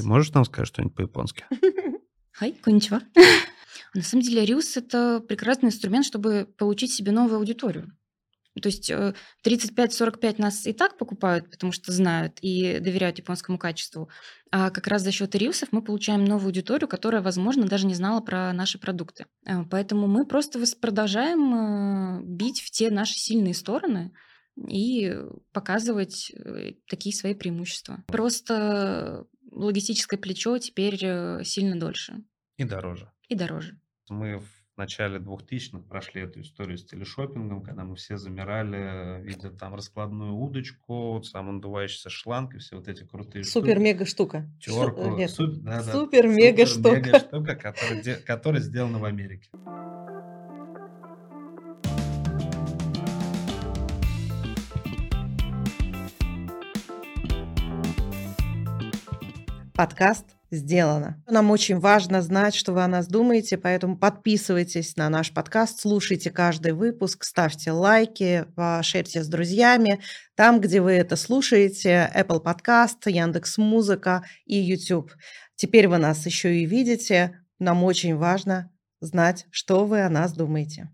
Ты можешь нам сказать что-нибудь по-японски? Хай, конничева. На самом деле, Reels – это прекрасный инструмент, чтобы получить себе новую аудиторию. То есть 35-45 нас и так покупают, потому что знают и доверяют японскому качеству. А как раз за счет рилсов мы получаем новую аудиторию, которая, возможно, даже не знала про наши продукты. Поэтому мы просто продолжаем бить в те наши сильные стороны и показывать такие свои преимущества. Просто логистическое плечо теперь сильно дольше. И дороже. И дороже. Мы в начале 2000-х прошли эту историю с телешоппингом, когда мы все замирали, видя там раскладную удочку, сам надувающийся шланг и все вот эти крутые Супер-мега-штука. Супер-мега-штука, которая сделана в Америке. Подкаст «Сделано». Нам очень важно знать, что вы о нас думаете, поэтому подписывайтесь на наш подкаст, слушайте каждый выпуск, ставьте лайки, шерьте с друзьями. Там, где вы это слушаете, Apple Podcast, Яндекс.Музыка и YouTube. Теперь вы нас еще и видите. Нам очень важно знать, что вы о нас думаете.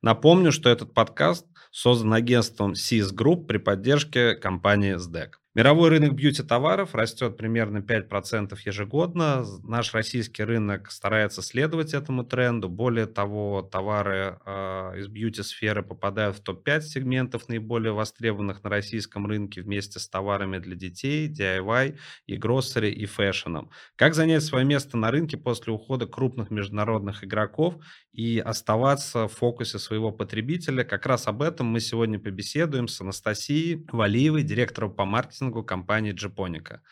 Напомню, что этот подкаст создан агентством CIS Group при поддержке компании СДЭК. Мировой рынок бьюти-товаров растет примерно 5% ежегодно. Наш российский рынок старается следовать этому тренду. Более того, товары из бьюти-сферы попадают в топ-5 сегментов наиболее востребованных на российском рынке вместе с товарами для детей, DIY, и гроссери, и фэшеном. Как занять свое место на рынке после ухода крупных международных игроков и оставаться в фокусе своего потребителя? Как раз об этом мы сегодня побеседуем с Анастасией Валиевой, директором по маркетингу компании Японика.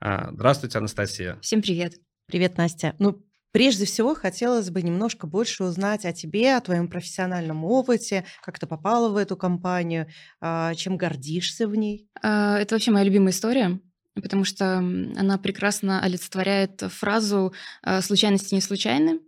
Здравствуйте, Анастасия. Всем привет. Привет, Настя. Прежде всего, хотелось бы немножко больше узнать о тебе, о твоем профессиональном опыте, как ты попала в эту компанию, чем гордишься в ней. Это вообще моя любимая история, потому что она прекрасно олицетворяет фразу «случайности не случайны».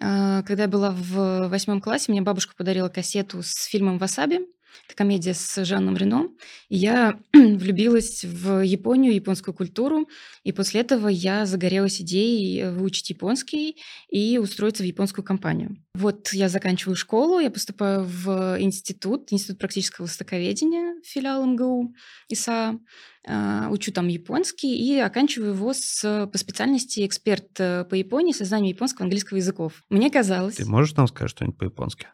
Когда я была в 8 классе, мне бабушка подарила кассету с фильмом «Васаби». Это комедия с Жаном Рено. И я влюбилась в Японию, японскую культуру. И после этого я загорелась идеей выучить японский и устроиться в японскую компанию. Вот я заканчиваю школу, я поступаю в институт практического востоковедения, филиал МГУ ИСА. Учу там японский и оканчиваю его по специальности эксперт по Японии, созданию японского и английского языков. Мне казалось... Ты можешь нам сказать что-нибудь по-японски?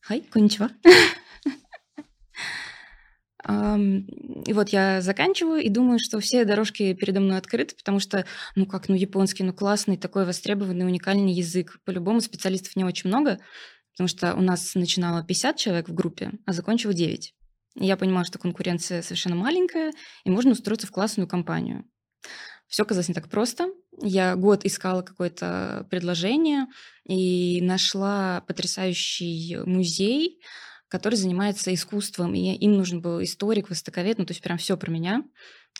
Хай, конничева. И вот я заканчиваю и думаю, что все дорожки передо мной открыты, потому что, японский, классный, такой востребованный, уникальный язык. По-любому специалистов не очень много, потому что у нас начинало 50 человек в группе, а закончило 9. И я понимала, что конкуренция совершенно маленькая, и можно устроиться в классную компанию. Все казалось не так просто. Я год искала какое-то предложение и нашла потрясающий музей, который занимается искусством, и им нужен был историк, востоковед, то есть прям все про меня.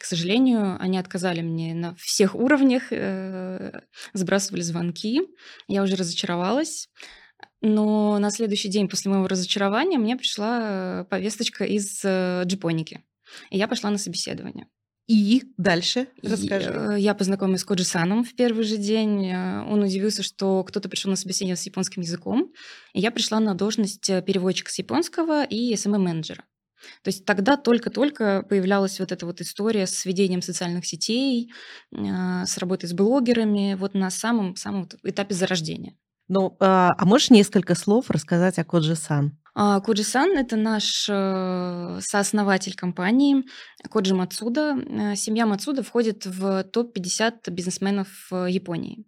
К сожалению, они отказали мне на всех уровнях, сбрасывали звонки, я уже разочаровалась. Но на следующий день после моего разочарования мне пришла повесточка из Японики, и я пошла на собеседование. И дальше расскажи. Я познакомилась с Кодзи-саном в первый же день. Он удивился, что кто-то пришел на собеседование с японским языком. И я пришла на должность переводчика с японского и SMM-менеджера. То есть тогда только-только появлялась вот эта вот история с ведением социальных сетей, с работой с блогерами, вот на самом этапе зарождения. А можешь несколько слов рассказать о Кодзи-сан? Кодзи-сан – это наш сооснователь компании Кодзи Мацуда. Семья Мацуда входит в топ-50 бизнесменов Японии.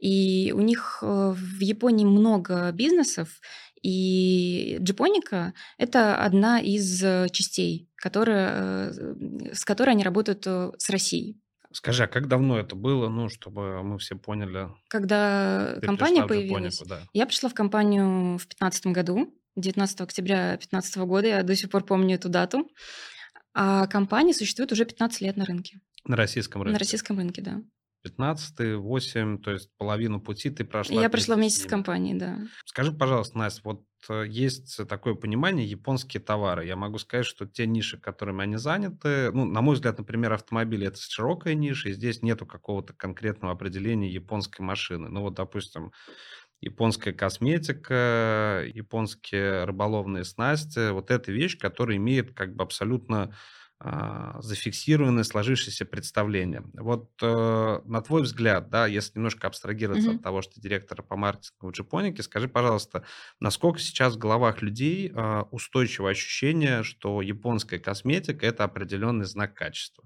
И у них в Японии много бизнесов, и Японика – это одна из частей, с которой они работают с Россией. Скажи, а как давно это было, чтобы мы все поняли? Когда ты компания появилась, Японику, да. Я пришла в компанию в 2015 году. 19 октября 2015 года, я до сих пор помню эту дату. А компания существует уже 15 лет на рынке. На российском рынке? На российском рынке, да. 15-й, 8, то есть половину пути ты прошла. Я прошла вместе с компанией, да. Скажи, пожалуйста, Настя, вот есть такое понимание японские товары. Я могу сказать, что те ниши, которыми они заняты, ну, на мой взгляд, например, автомобили – это широкая ниша, и здесь нету какого-то конкретного определения японской машины. Ну вот, допустим, японская косметика, японские рыболовные снасти – вот это вещь, которая имеет как бы абсолютно зафиксированное, сложившееся представление. Вот на твой взгляд, да, если немножко абстрагироваться от того, что ты директор по маркетингу в Японике, скажи, пожалуйста, насколько сейчас в головах людей устойчивое ощущение, что японская косметика – это определенный знак качества?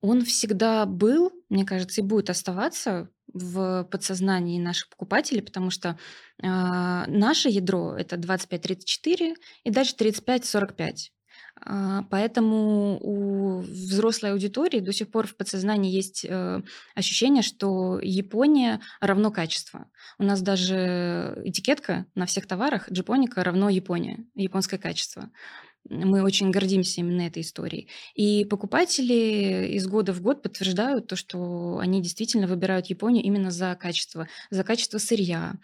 Он всегда был, мне кажется, и будет оставаться в подсознании наших покупателей, потому что наше ядро – это 25-34 и дальше 35-45. Поэтому у взрослой аудитории до сих пор в подсознании есть ощущение, что Япония равно качество. У нас даже этикетка на всех товарах «Джапоника равно Япония», японское качество. Мы очень гордимся именно этой историей. И покупатели из года в год подтверждают то, что они действительно выбирают Японию именно за качество сырья,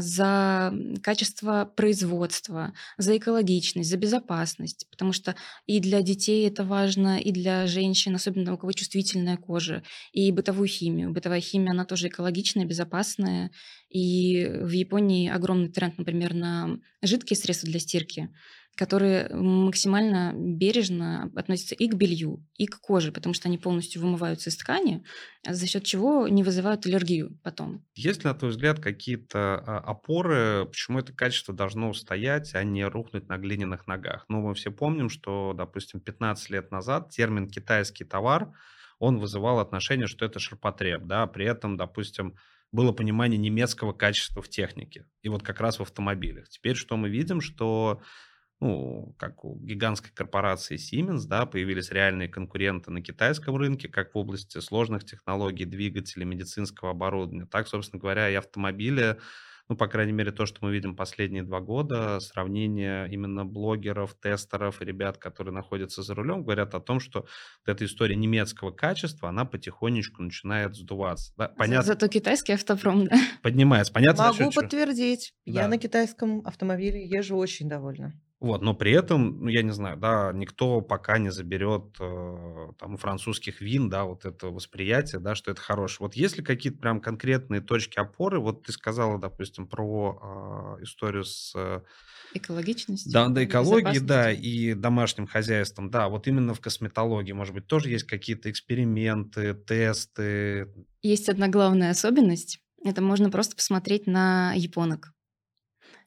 за качество производства, за экологичность, за безопасность. Потому что и для детей это важно, и для женщин, особенно у кого чувствительная кожа, и бытовую химию. Бытовая химия, она тоже экологичная, безопасная. И в Японии огромный тренд, например, на жидкие средства для стирки, которые максимально бережно относятся и к белью, и к коже, потому что они полностью вымываются из ткани, за счет чего не вызывают аллергию потом. Есть ли, на твой взгляд, какие-то опоры, почему это качество должно устоять, а не рухнуть на глиняных ногах? Ну, мы все помним, что, допустим, 15 лет назад термин «китайский товар», он вызывал отношение, что это ширпотреб, да, при этом, допустим, было понимание немецкого качества в технике, и вот как раз в автомобилях. Теперь что мы видим, что... Ну, как у гигантской корпорации Siemens, да, появились реальные конкуренты на китайском рынке, как в области сложных технологий, двигателей, медицинского оборудования. Так, собственно говоря, и автомобили, ну, по крайней мере, то, что мы видим последние 2 года, сравнение именно блогеров, тестеров и ребят, которые находятся за рулем, говорят о том, что вот эта история немецкого качества, она потихонечку начинает сдуваться. Да, понятно. Зато китайский автопром, да. Поднимается. Понятно. Могу подтвердить. Да. Я на китайском автомобиле езжу очень довольна. Вот, но при этом, ну, я не знаю, да, никто пока не заберет там, у французских вин, да, вот это восприятие, да, что это хорошее. Вот есть ли какие-то прям конкретные точки опоры? Вот ты сказала, допустим, про историю с... экологичностью. Да, да, экологии, да, и домашним хозяйством. Да, вот именно в косметологии, может быть, тоже есть какие-то эксперименты, тесты? Есть одна главная особенность. Это можно просто посмотреть на японок.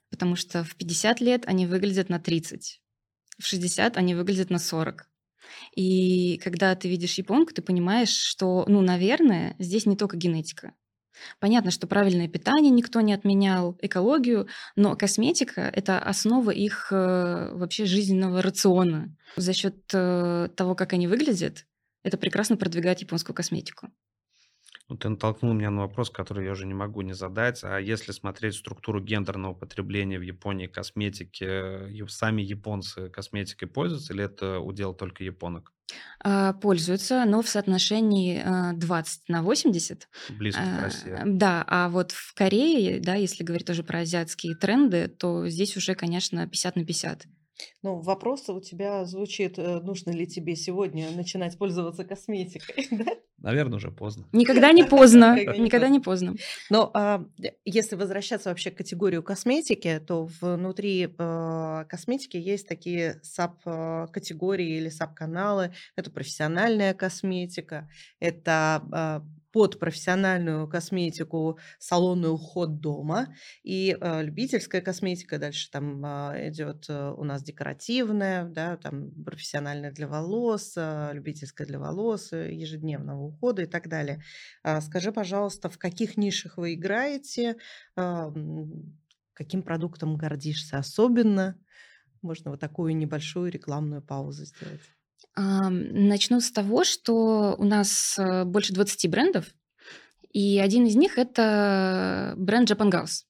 Потому что в 50 лет они выглядят на 30, в 60 они выглядят на 40. И когда ты видишь японку, ты понимаешь, что, ну, наверное, здесь не только генетика. Понятно, что правильное питание никто не отменял, экологию, но косметика – это основа их вообще жизненного рациона. За счет того, как они выглядят, это прекрасно продвигает японскую косметику. Ну, ты натолкнул меня на вопрос, который я уже не могу не задать. А если смотреть структуру гендерного потребления в Японии косметики, сами японцы косметикой пользуются или это удел только японок? Пользуются, но в соотношении 20/80. Близко к России. Да, а вот в Корее, да, если говорить тоже про азиатские тренды, то здесь уже, конечно, 50/50. Ну, вопрос у тебя звучит, нужно ли тебе сегодня начинать пользоваться косметикой, да? Наверное, уже поздно. Никогда не поздно. Никогда не поздно. Но если возвращаться вообще к категории косметики, то внутри косметики есть такие саб-категории или саб-каналы. Это профессиональная косметика, это... под профессиональную косметику салонный уход дома и любительская косметика. Дальше там идет у нас декоративная, да, там профессиональная для волос, любительская для волос, ежедневного ухода и так далее. Скажи, пожалуйста, в каких нишах вы играете, каким продуктом гордишься особенно? Можно вот такую небольшую рекламную паузу сделать. Начну с того, что у нас больше 20 брендов, и один из них – это бренд Japan Girls.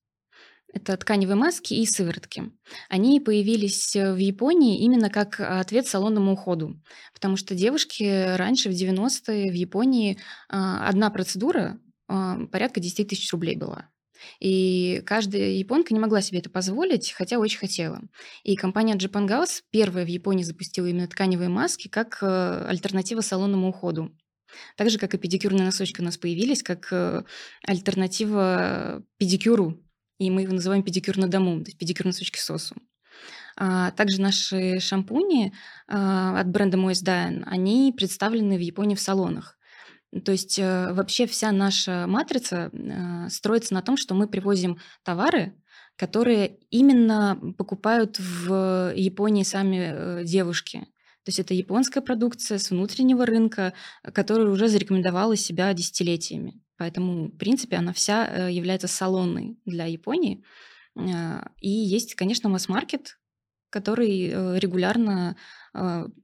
это тканевые маски и сыворотки. Они появились в Японии именно как ответ салонному уходу, потому что девушки раньше, в 90-е, в Японии одна процедура порядка 10 тысяч рублей была. И каждая японка не могла себе это позволить, хотя очень хотела. И компания Japan Girls первая в Японии запустила именно тканевые маски как альтернатива салонному уходу. Так же, как и педикюрные носочки у нас появились, как альтернатива педикюру. И мы его называем педикюр на дому, то есть педикюр носочки сосу. Также наши шампуни от бренда Moist Dian, они представлены в Японии в салонах. То есть вообще вся наша матрица строится на том, что мы привозим товары, которые именно покупают в Японии сами девушки. То есть это японская продукция с внутреннего рынка, которая уже зарекомендовала себя десятилетиями. Поэтому, в принципе, она вся является салонной для Японии. И есть, конечно, масс-маркет, который регулярно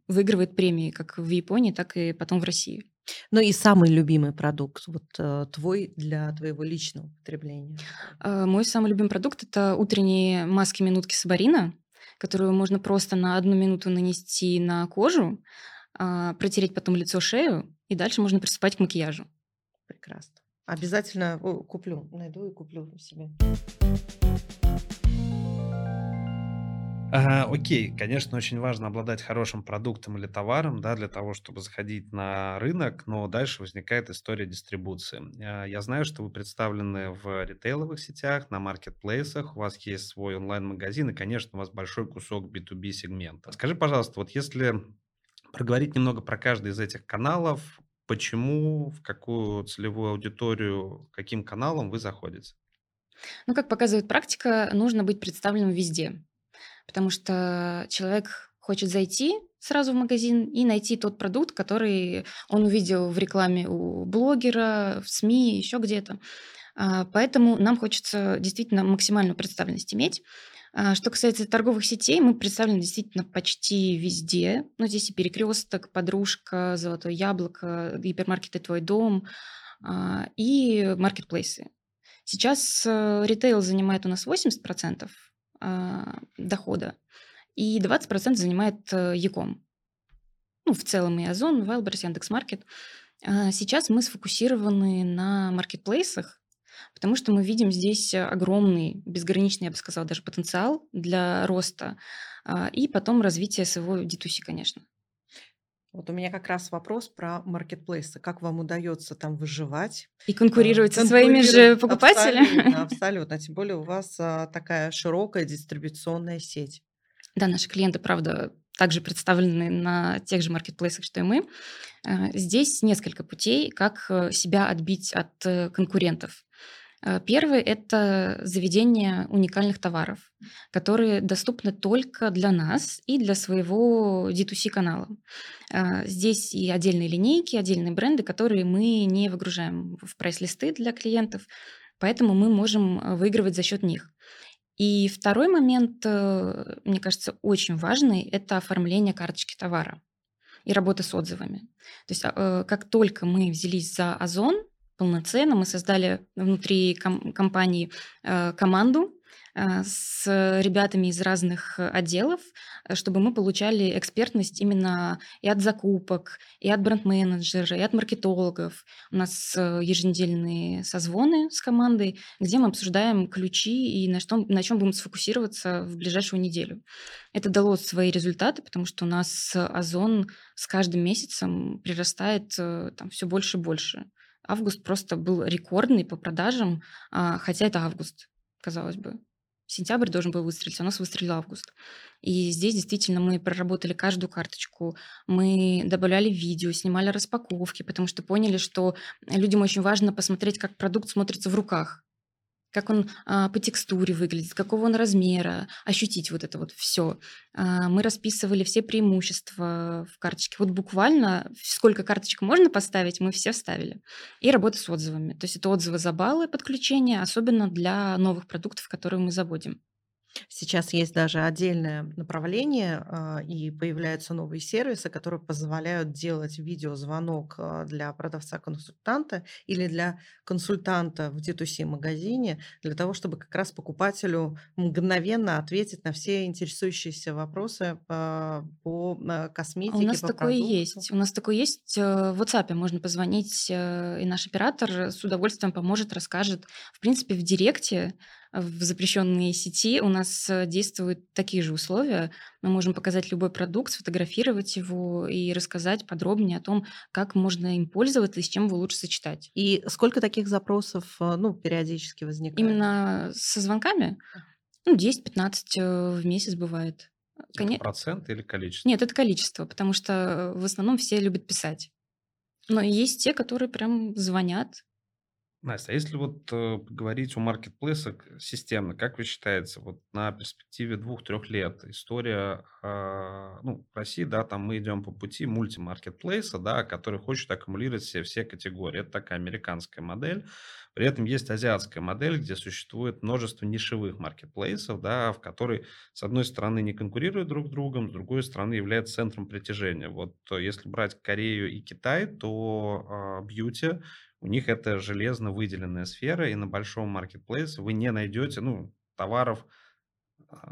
выигрывает премии как в Японии, так и потом в России. Ну и самый любимый продукт, вот твой для твоего личного потребления? Мой самый любимый продукт – это утренние маски-минутки Сабарина, которую можно просто на 1 минуту нанести на кожу, протереть потом лицо, шею, и дальше можно приступать к макияжу. Прекрасно. Обязательно куплю, найду и куплю себе. Окей, конечно, очень важно обладать хорошим продуктом или товаром, да, для того, чтобы заходить на рынок, но дальше возникает история дистрибуции. Я знаю, что вы представлены в ритейловых сетях, на маркетплейсах, у вас есть свой онлайн-магазин, и, конечно, у вас большой кусок B2B-сегмента. Скажи, пожалуйста, вот если проговорить немного про каждый из этих каналов, почему, в какую целевую аудиторию, каким каналом вы заходите? Ну, как показывает практика, нужно быть представленным везде. Потому что человек хочет зайти сразу в магазин и найти тот продукт, который он увидел в рекламе у блогера, в СМИ, еще где-то. Поэтому нам хочется действительно максимальную представленность иметь. Что касается торговых сетей, мы представлены действительно почти везде. Ну, здесь и Перекресток, Подружка, Золотое Яблоко, гипермаркеты «Твой дом» и маркетплейсы. Сейчас ритейл занимает у нас 80%. Дохода, и 20% занимает e-ком. Ну, в целом и Озон, Wildberries, Яндекс.Маркет. Сейчас мы сфокусированы на маркетплейсах, потому что мы видим здесь огромный, безграничный, я бы сказала, даже потенциал для роста, и потом развития своего D2C, конечно. Вот у меня как раз вопрос про маркетплейсы. Как вам удается там выживать? И конкурировать со своими же покупателями? Абсолютно. Тем более у вас такая широкая дистрибуционная сеть. Да, наши клиенты, правда, также представлены на тех же маркетплейсах, что и мы. Здесь несколько путей, как себя отбить от конкурентов. Первый – это заведение уникальных товаров, которые доступны только для нас и для своего D2C-канала. Здесь и отдельные линейки, отдельные бренды, которые мы не выгружаем в прайс-листы для клиентов, поэтому мы можем выигрывать за счет них. И второй момент, мне кажется, очень важный – это оформление карточки товара и работа с отзывами. То есть как только мы взялись за Озон, полноценно. Мы создали внутри компании команду с ребятами из разных отделов, чтобы мы получали экспертность именно и от закупок, и от бренд-менеджера, и от маркетологов. У нас еженедельные созвоны с командой, где мы обсуждаем ключи и на чем будем сфокусироваться в ближайшую неделю. Это дало свои результаты, потому что у нас Озон с каждым месяцем прирастает там, все больше и больше. Август просто был рекордный по продажам, хотя это август, казалось бы. Сентябрь должен был выстрелить, у нас выстрелил август. И здесь действительно мы проработали каждую карточку, мы добавляли видео, снимали распаковки, потому что поняли, что людям очень важно посмотреть, как продукт смотрится в руках, как он по текстуре выглядит, какого он размера, ощутить вот это вот все. Мы расписывали все преимущества в карточке. Вот буквально сколько карточек можно поставить, мы все вставили. И работа с отзывами. То есть это отзывы за баллы подключения, особенно для новых продуктов, которые мы заводим. Сейчас есть даже отдельное направление, и появляются новые сервисы, которые позволяют делать видеозвонок для продавца-консультанта или для консультанта в D2C-магазине, для того, чтобы как раз покупателю мгновенно ответить на все интересующиеся вопросы по косметике, по продукту. У нас такое есть. В WhatsApp можно позвонить, и наш оператор с удовольствием поможет, расскажет. В принципе, в Директе, в запрещенной сети у нас действуют такие же условия. Мы можем показать любой продукт, сфотографировать его и рассказать подробнее о том, как можно им пользоваться и с чем его лучше сочетать. И сколько таких запросов периодически возникает? Именно со звонками? 10-15 в месяц бывает. Это процент или количество? Нет, это количество, потому что в основном все любят писать. Но есть те, которые прям звонят. Настя, а если говорить о маркетплейсах системно, как вы считаете, на перспективе 2-3 лет история, в России, там мы идем по пути мультимаркетплейса, который хочет аккумулировать все категории. Это такая американская модель. При этом есть азиатская модель, где существует множество нишевых маркетплейсов, в которой, с одной стороны, не конкурируют друг с другом, с другой стороны, являются центром притяжения. Если брать Корею и Китай, то бьюти, у них это железно выделенная сфера, и на большом маркетплейсе вы не найдете товаров,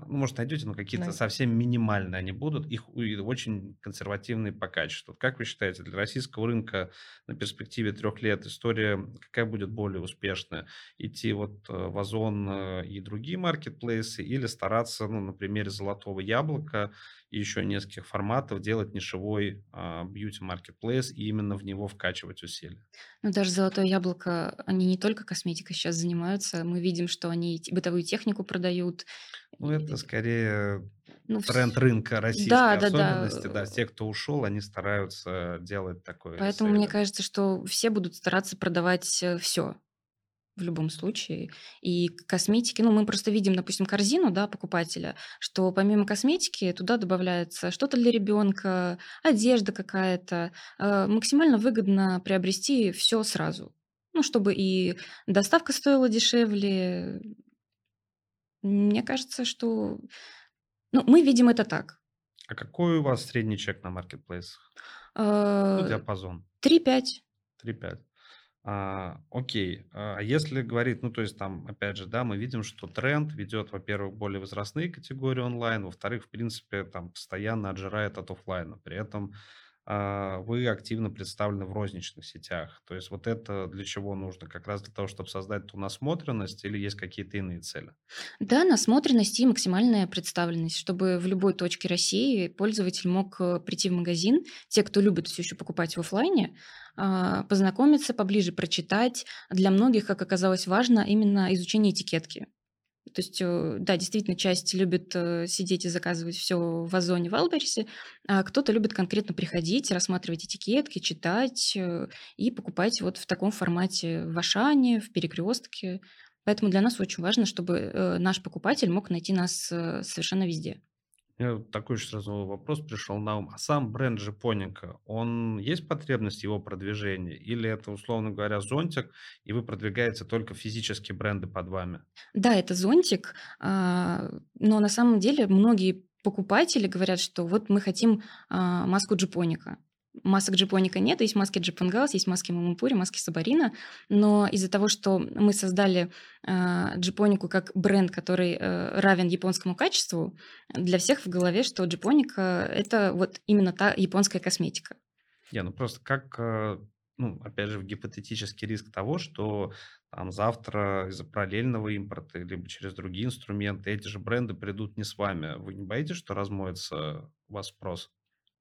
может, найдете, но какие-то совсем минимальные они будут, их очень консервативные по качеству. Как вы считаете, для российского рынка на перспективе 3 лет история какая будет более успешная? Идти в Озон и другие маркетплейсы или стараться, на примере «Золотого яблока» и еще нескольких форматов делать нишевой бьюти-маркетплейс и именно в него вкачивать усилия? Даже «Золотое яблоко», они не только косметикой сейчас занимаются, мы видим, что они бытовую технику продают. Это скорее тренд рынка российской особенности. Да. Те, кто ушел, они стараются делать такое. Поэтому мне кажется, что все будут стараться продавать все в любом случае. И косметики, мы просто видим, допустим, корзину покупателя, что помимо косметики туда добавляется что-то для ребенка, одежда какая-то. Максимально выгодно приобрести все сразу. Чтобы и доставка стоила дешевле. Мне кажется, что... мы видим это так. А какой у вас средний чек на маркетплейсах? Диапазон? 3-5. Окей. А если говорить, опять же, мы видим, что тренд ведет, во-первых, более возрастные категории онлайн, во-вторых, в принципе, постоянно отжирает от офлайна. При этом вы активно представлены в розничных сетях. То есть это для чего нужно? Как раз для того, чтобы создать ту насмотренность или есть какие-то иные цели? Да, насмотренность и максимальная представленность, чтобы в любой точке России пользователь мог прийти в магазин, те, кто любит все еще покупать в офлайне, познакомиться, поближе прочитать. Для многих, как оказалось, важно именно изучение этикетки. То есть, да, действительно, часть любит сидеть и заказывать все в Озоне, в Wildberries, а кто-то любит конкретно приходить, рассматривать этикетки, читать и покупать в таком формате в Ашане, в Перекрестке. Поэтому для нас очень важно, чтобы наш покупатель мог найти нас совершенно везде. У меня такой же сразу вопрос пришел на ум. А сам бренд Японика, он есть потребность его продвижения? Или это, условно говоря, зонтик, и вы продвигаете только физические бренды под вами? Да, это зонтик, но на самом деле многие покупатели говорят, что мы хотим маску Японика. Масок Japonica нет, есть маски Japan Girls, есть маски Momopuri, маски Сабарина, но из-за того, что мы создали Japonica как бренд, который равен японскому качеству, для всех в голове, что Japonica – это именно та японская косметика. Просто как, опять же, гипотетический риск того, что завтра из-за параллельного импорта либо через другие инструменты эти же бренды придут не с вами. Вы не боитесь, что размоется у вас спрос?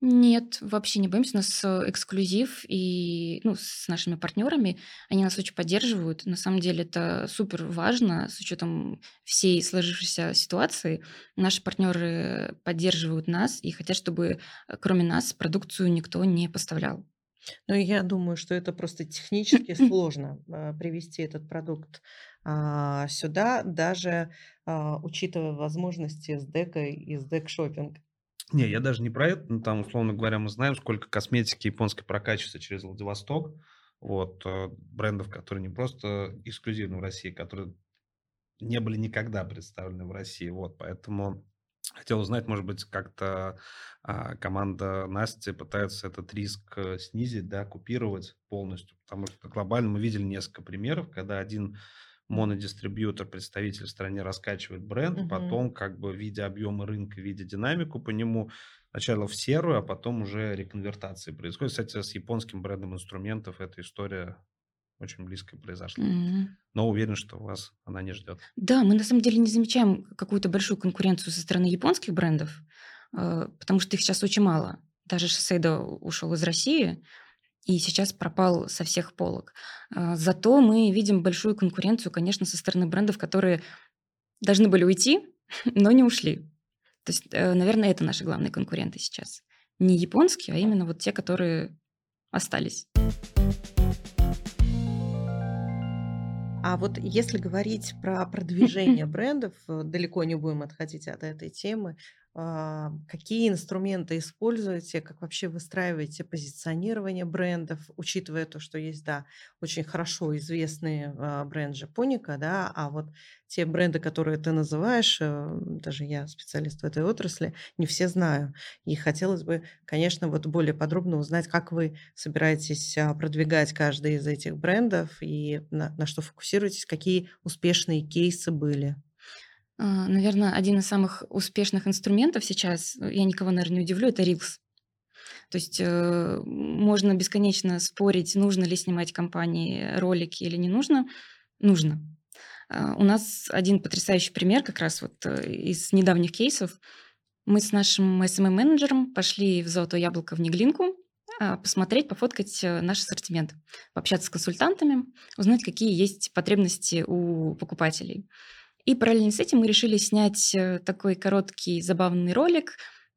Нет, вообще не боимся. У нас эксклюзив, и с нашими партнерами они нас очень поддерживают. На самом деле это супер важно с учетом всей сложившейся ситуации. Наши партнеры поддерживают нас и хотят, чтобы кроме нас продукцию никто не поставлял. Я думаю, что это просто технически сложно привести этот продукт сюда, даже учитывая возможности СДЭКа и СДЭК-шоппинга. Не, я даже не про это, условно говоря, мы знаем, сколько косметики японской прокачивается через Владивосток, брендов, которые не просто эксклюзивны в России, которые не были никогда представлены в России. Вот, поэтому хотел узнать, может быть, как-то команда Насти пытается этот риск снизить, да, купировать полностью, потому что глобально мы видели несколько примеров, когда один монодистрибьютор, представитель в стране раскачивает бренд, потом, как бы, видя объемы рынка, видя динамику по нему, сначала в серую, а потом уже реконвертации происходит. Кстати, с японским брендом инструментов эта история очень близко произошла. Но уверен, что вас она не ждет. Да, мы на самом деле не замечаем какую-то большую конкуренцию со стороны японских брендов, потому что их сейчас очень мало. Даже Shiseido ушел из России и сейчас пропал со всех полок. Зато мы видим большую конкуренцию, конечно, со стороны брендов, которые должны были уйти, но не ушли. То есть, наверное, это наши главные конкуренты сейчас. Не японские, а именно вот те, которые остались. А вот если говорить про продвижение брендов, далеко не будем отходить от этой темы, какие инструменты используете, как вообще выстраиваете позиционирование брендов, учитывая то, что есть, да, очень хорошо известный бренд Японика, да, а вот те бренды, которые ты называешь, даже я специалист в этой отрасли, не все знаю. И хотелось бы, конечно, вот более подробно узнать, как вы собираетесь продвигать каждый из этих брендов и на что фокусируетесь, какие успешные кейсы были. Наверное, один из самых успешных инструментов сейчас, я никого, наверное, не удивлю, это Reels. То есть можно бесконечно спорить, нужно ли снимать компании ролики или не нужно. Нужно. У нас один потрясающий пример как раз вот из недавних кейсов. Мы с нашим SMM-менеджером пошли в «Золотое яблоко» в Неглинку посмотреть, пофоткать наш ассортимент, пообщаться с консультантами, узнать, какие есть потребности у покупателей. И параллельно с этим мы решили снять такой короткий забавный ролик,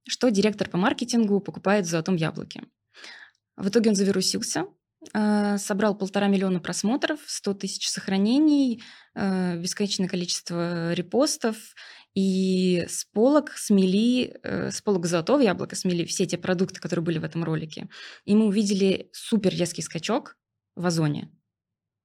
что директор по маркетингу покупает в «Золотом яблоке». В итоге он завирусился, собрал 1,5 миллиона просмотров, 100 тысяч сохранений, бесконечное количество репостов. И с полок «Золотого яблока» смели все те продукты, которые были в этом ролике. И мы увидели супер резкий скачок в Озоне.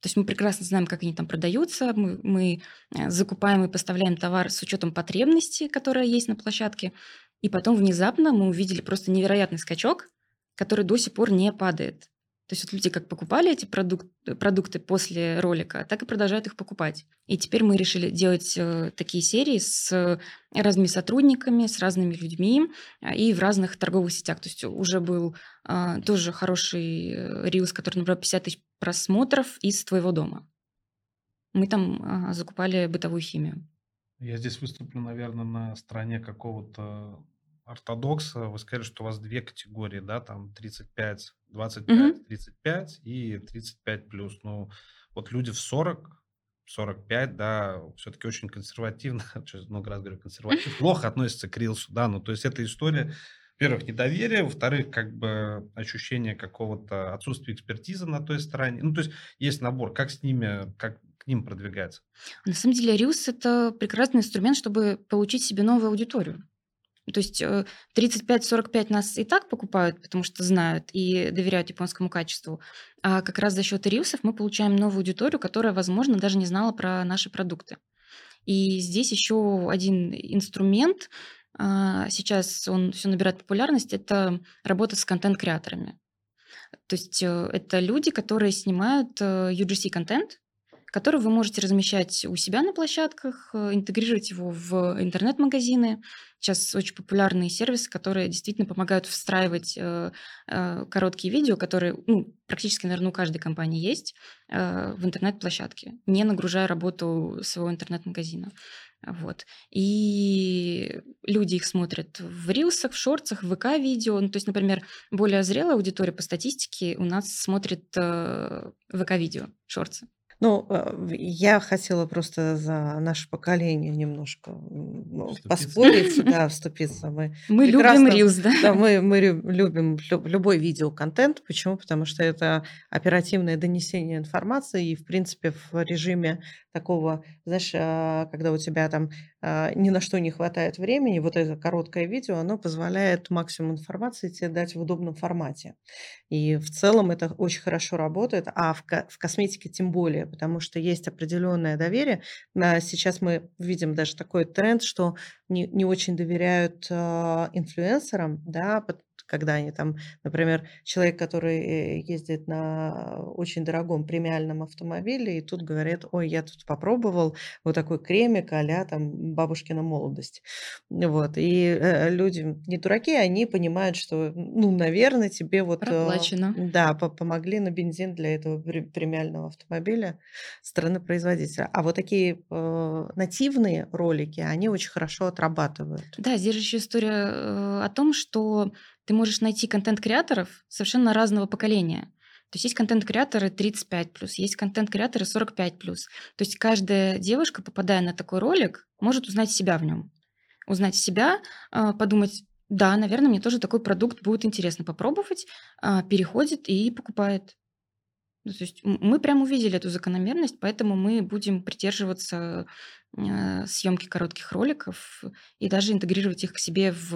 То есть мы прекрасно знаем, как они там продаются, мы закупаем и поставляем товар с учетом потребности, которая есть на площадке, и потом внезапно мы увидели просто невероятный скачок, который до сих пор не падает. То есть вот люди как покупали эти продукты после ролика, так и продолжают их покупать. И теперь мы решили делать такие серии с разными сотрудниками, с разными людьми и в разных торговых сетях. То есть уже был тоже хороший рилс, который набрал 50 тысяч просмотров из «Твоего дома». Мы там закупали бытовую химию. Я здесь выступлю, наверное, на стороне какого-то ортодокса. Вы сказали, что у вас две категории, да, там 35, 25, 35 и 35 плюс. Ну, вот люди в 40, 45, да, все-таки очень консервативно, много раз говорю консервативно, плохо относятся к рилсу, да, ну, то есть эта история, во-первых, недоверие, во-вторых, как бы ощущение какого-то отсутствия экспертизы на той стороне. Ну, то есть есть набор, как с ними, как к ним продвигаться. На самом деле рилс – это прекрасный инструмент, чтобы получить себе новую аудиторию. То есть 35-45 нас и так покупают, потому что знают и доверяют японскому качеству. А как раз за счет рилсов мы получаем новую аудиторию, которая, возможно, даже не знала про наши продукты. И здесь еще один инструмент, сейчас он все набирает популярность, это работа с контент-креаторами. То есть это люди, которые снимают UGC-контент, который вы можете размещать у себя на площадках, интегрировать его в интернет-магазины. Сейчас очень популярные сервисы, которые действительно помогают встраивать короткие видео, которые, ну, практически, наверное, у каждой компании есть, в интернет-площадке, не нагружая работу своего интернет-магазина. Вот. И люди их смотрят в рилсах, в шортах, в ВК-видео. Ну, то есть, например, более зрелая аудитория по статистике у нас смотрит ВК-видео, шорты. Ну, я хотела просто за наше поколение немножко поспорить, да, вступиться. Мы любим рилс, да? Да, мы любим любой видеоконтент. Почему? Потому что это оперативное донесение информации. И, в принципе, в режиме такого, знаешь, когда у тебя там ни на что не хватает времени, вот это короткое видео, оно позволяет максимум информации тебе дать в удобном формате. И в целом это очень хорошо работает, а в косметике тем более, потому что есть определенное доверие. Сейчас мы видим даже такой тренд, что не очень доверяют инфлюенсерам, да, когда они там, например, человек, который ездит на очень дорогом премиальном автомобиле, и тут говорят: ой, я тут попробовал вот такой кремик а-ля там бабушкина молодость. Вот. И люди не дураки, они понимают, что, ну, наверное, тебе вот... Проплачено. Да, помогли на бензин для этого премиального автомобиля со стороны производителя. А вот такие нативные ролики, они очень хорошо отрабатывают. Да, здесь же еще история о том, что ты можешь найти контент-креаторов совершенно разного поколения. То есть есть контент-креаторы 35+, есть контент-креаторы 45+. То есть каждая девушка, попадая на такой ролик, может узнать себя в нем. Узнать себя, подумать: да, наверное, мне тоже такой продукт будет интересно попробовать, переходит и покупает. То есть мы прям увидели эту закономерность, поэтому мы будем придерживаться съемки коротких роликов и даже интегрировать их к себе в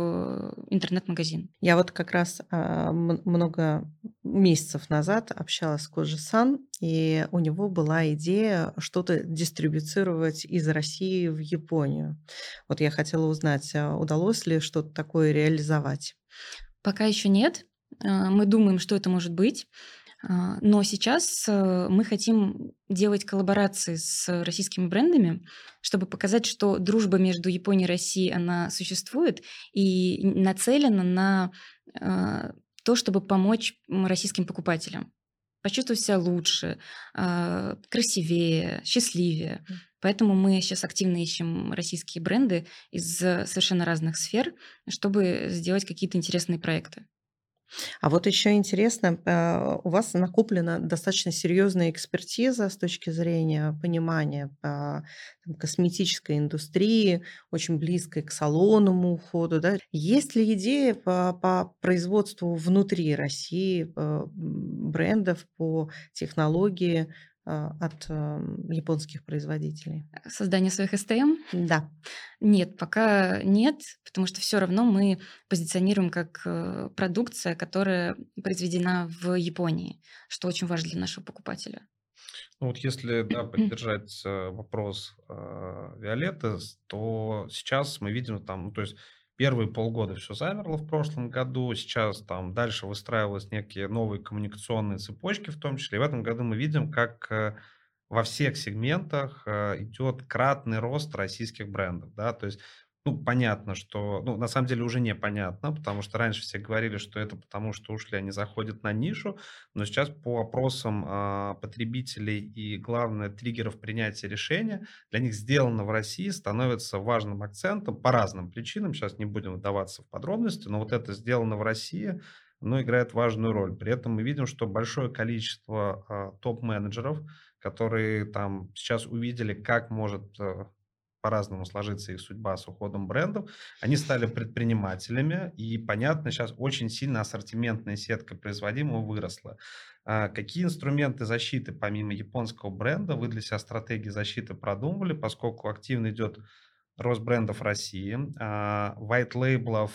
интернет-магазин. Я вот как раз много месяцев назад общалась с Кодзи-сан, и у него была идея что-то дистрибьюцировать из России в Японию. Вот я хотела узнать, удалось ли что-то такое реализовать? Пока еще нет. Мы думаем, что это может быть. Но сейчас мы хотим делать коллаборации с российскими брендами, чтобы показать, что дружба между Японией и Россией, она существует и нацелена на то, чтобы помочь российским покупателям почувствовать себя лучше, красивее, счастливее. Поэтому мы сейчас активно ищем российские бренды из совершенно разных сфер, чтобы сделать какие-то интересные проекты. А вот еще интересно, у вас накоплена достаточно серьезная экспертиза с точки зрения понимания косметической индустрии, очень близкой к салонному уходу. Да? Есть ли идеи по производству внутри России брендов по технологии от японских производителей? Создание своих СТМ? Да. Нет, пока нет, потому что все равно мы позиционируем как продукция, которая произведена в Японии, что очень важно для нашего покупателя. Ну вот если, да, поддержать вопрос Виолетты, то сейчас мы видим там, ну, то есть первые полгода все замерло в прошлом году, сейчас там дальше выстраивались некие новые коммуникационные цепочки в том числе. И в этом году мы видим, как во всех сегментах идет кратный рост российских брендов. Да? То есть, ну, понятно, что... Ну, на самом деле уже непонятно, потому что раньше все говорили, что это потому, что ушли, они заходят на нишу. Но сейчас по опросам потребителей и, главное, триггеров принятия решения, для них сделано в России становится важным акцентом по разным причинам. Сейчас не будем вдаваться в подробности, но вот это сделано в России, оно играет важную роль. При этом мы видим, что большое количество топ-менеджеров, которые там сейчас увидели, как может... по-разному сложится их судьба с уходом брендов, они стали предпринимателями, и, понятно, сейчас очень сильно ассортиментная сетка производимого выросла. Какие инструменты защиты, помимо японского бренда, вы для себя стратегии защиты продумывали, поскольку активно идет рост брендов России, white-лейблов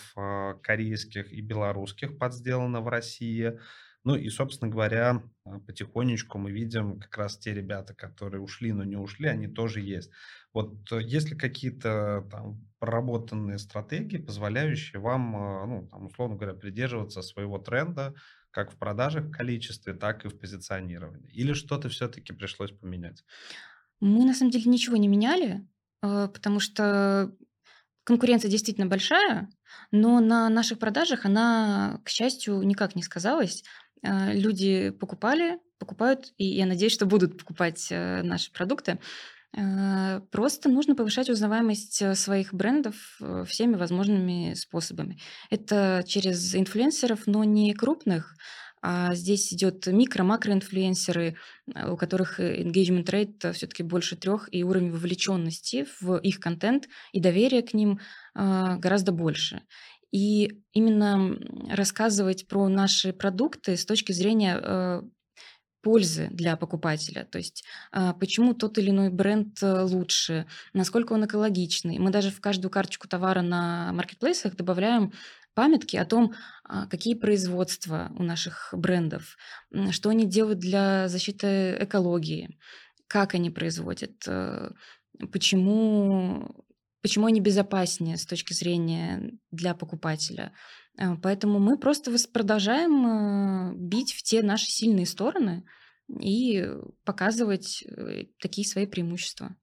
корейских и белорусских подсделано в России. Ну и, собственно говоря, потихонечку мы видим как раз те ребята, которые ушли, но не ушли, они тоже есть. Вот есть ли какие-то там проработанные стратегии, позволяющие вам, ну, там, условно говоря, придерживаться своего тренда как в продажах в количестве, так и в позиционировании? Или что-то все-таки пришлось поменять? Мы, на самом деле, ничего не меняли, потому что конкуренция действительно большая, но на наших продажах она, к счастью, никак не сказалась. Люди покупали, покупают, и я надеюсь, что будут покупать наши продукты. Просто нужно повышать узнаваемость своих брендов всеми возможными способами. Это через инфлюенсеров, но не крупных. А здесь идет микро-макроинфлюенсеры, у которых engagement rate все-таки больше 3, и уровень вовлеченности в их контент и доверие к ним гораздо больше. И именно рассказывать про наши продукты с точки зрения пользы для покупателя, то есть почему тот или иной бренд лучше, насколько он экологичный. Мы даже в каждую карточку товара на маркетплейсах добавляем памятки о том, какие производства у наших брендов, что они делают для защиты экологии, как они производят, почему они безопаснее с точки зрения для покупателя. Поэтому мы просто продолжаем бить в те наши сильные стороны и показывать такие свои преимущества.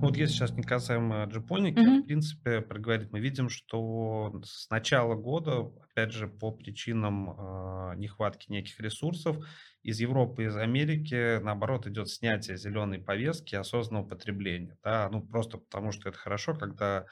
Вот если сейчас не касаемо Джапоники, в принципе, проговорить, мы видим, что с начала года, опять же, по причинам нехватки неких ресурсов, из Европы, из Америки, наоборот, идет снятие зеленой повестки осознанного потребления. Да? Ну, просто потому, что это хорошо, когда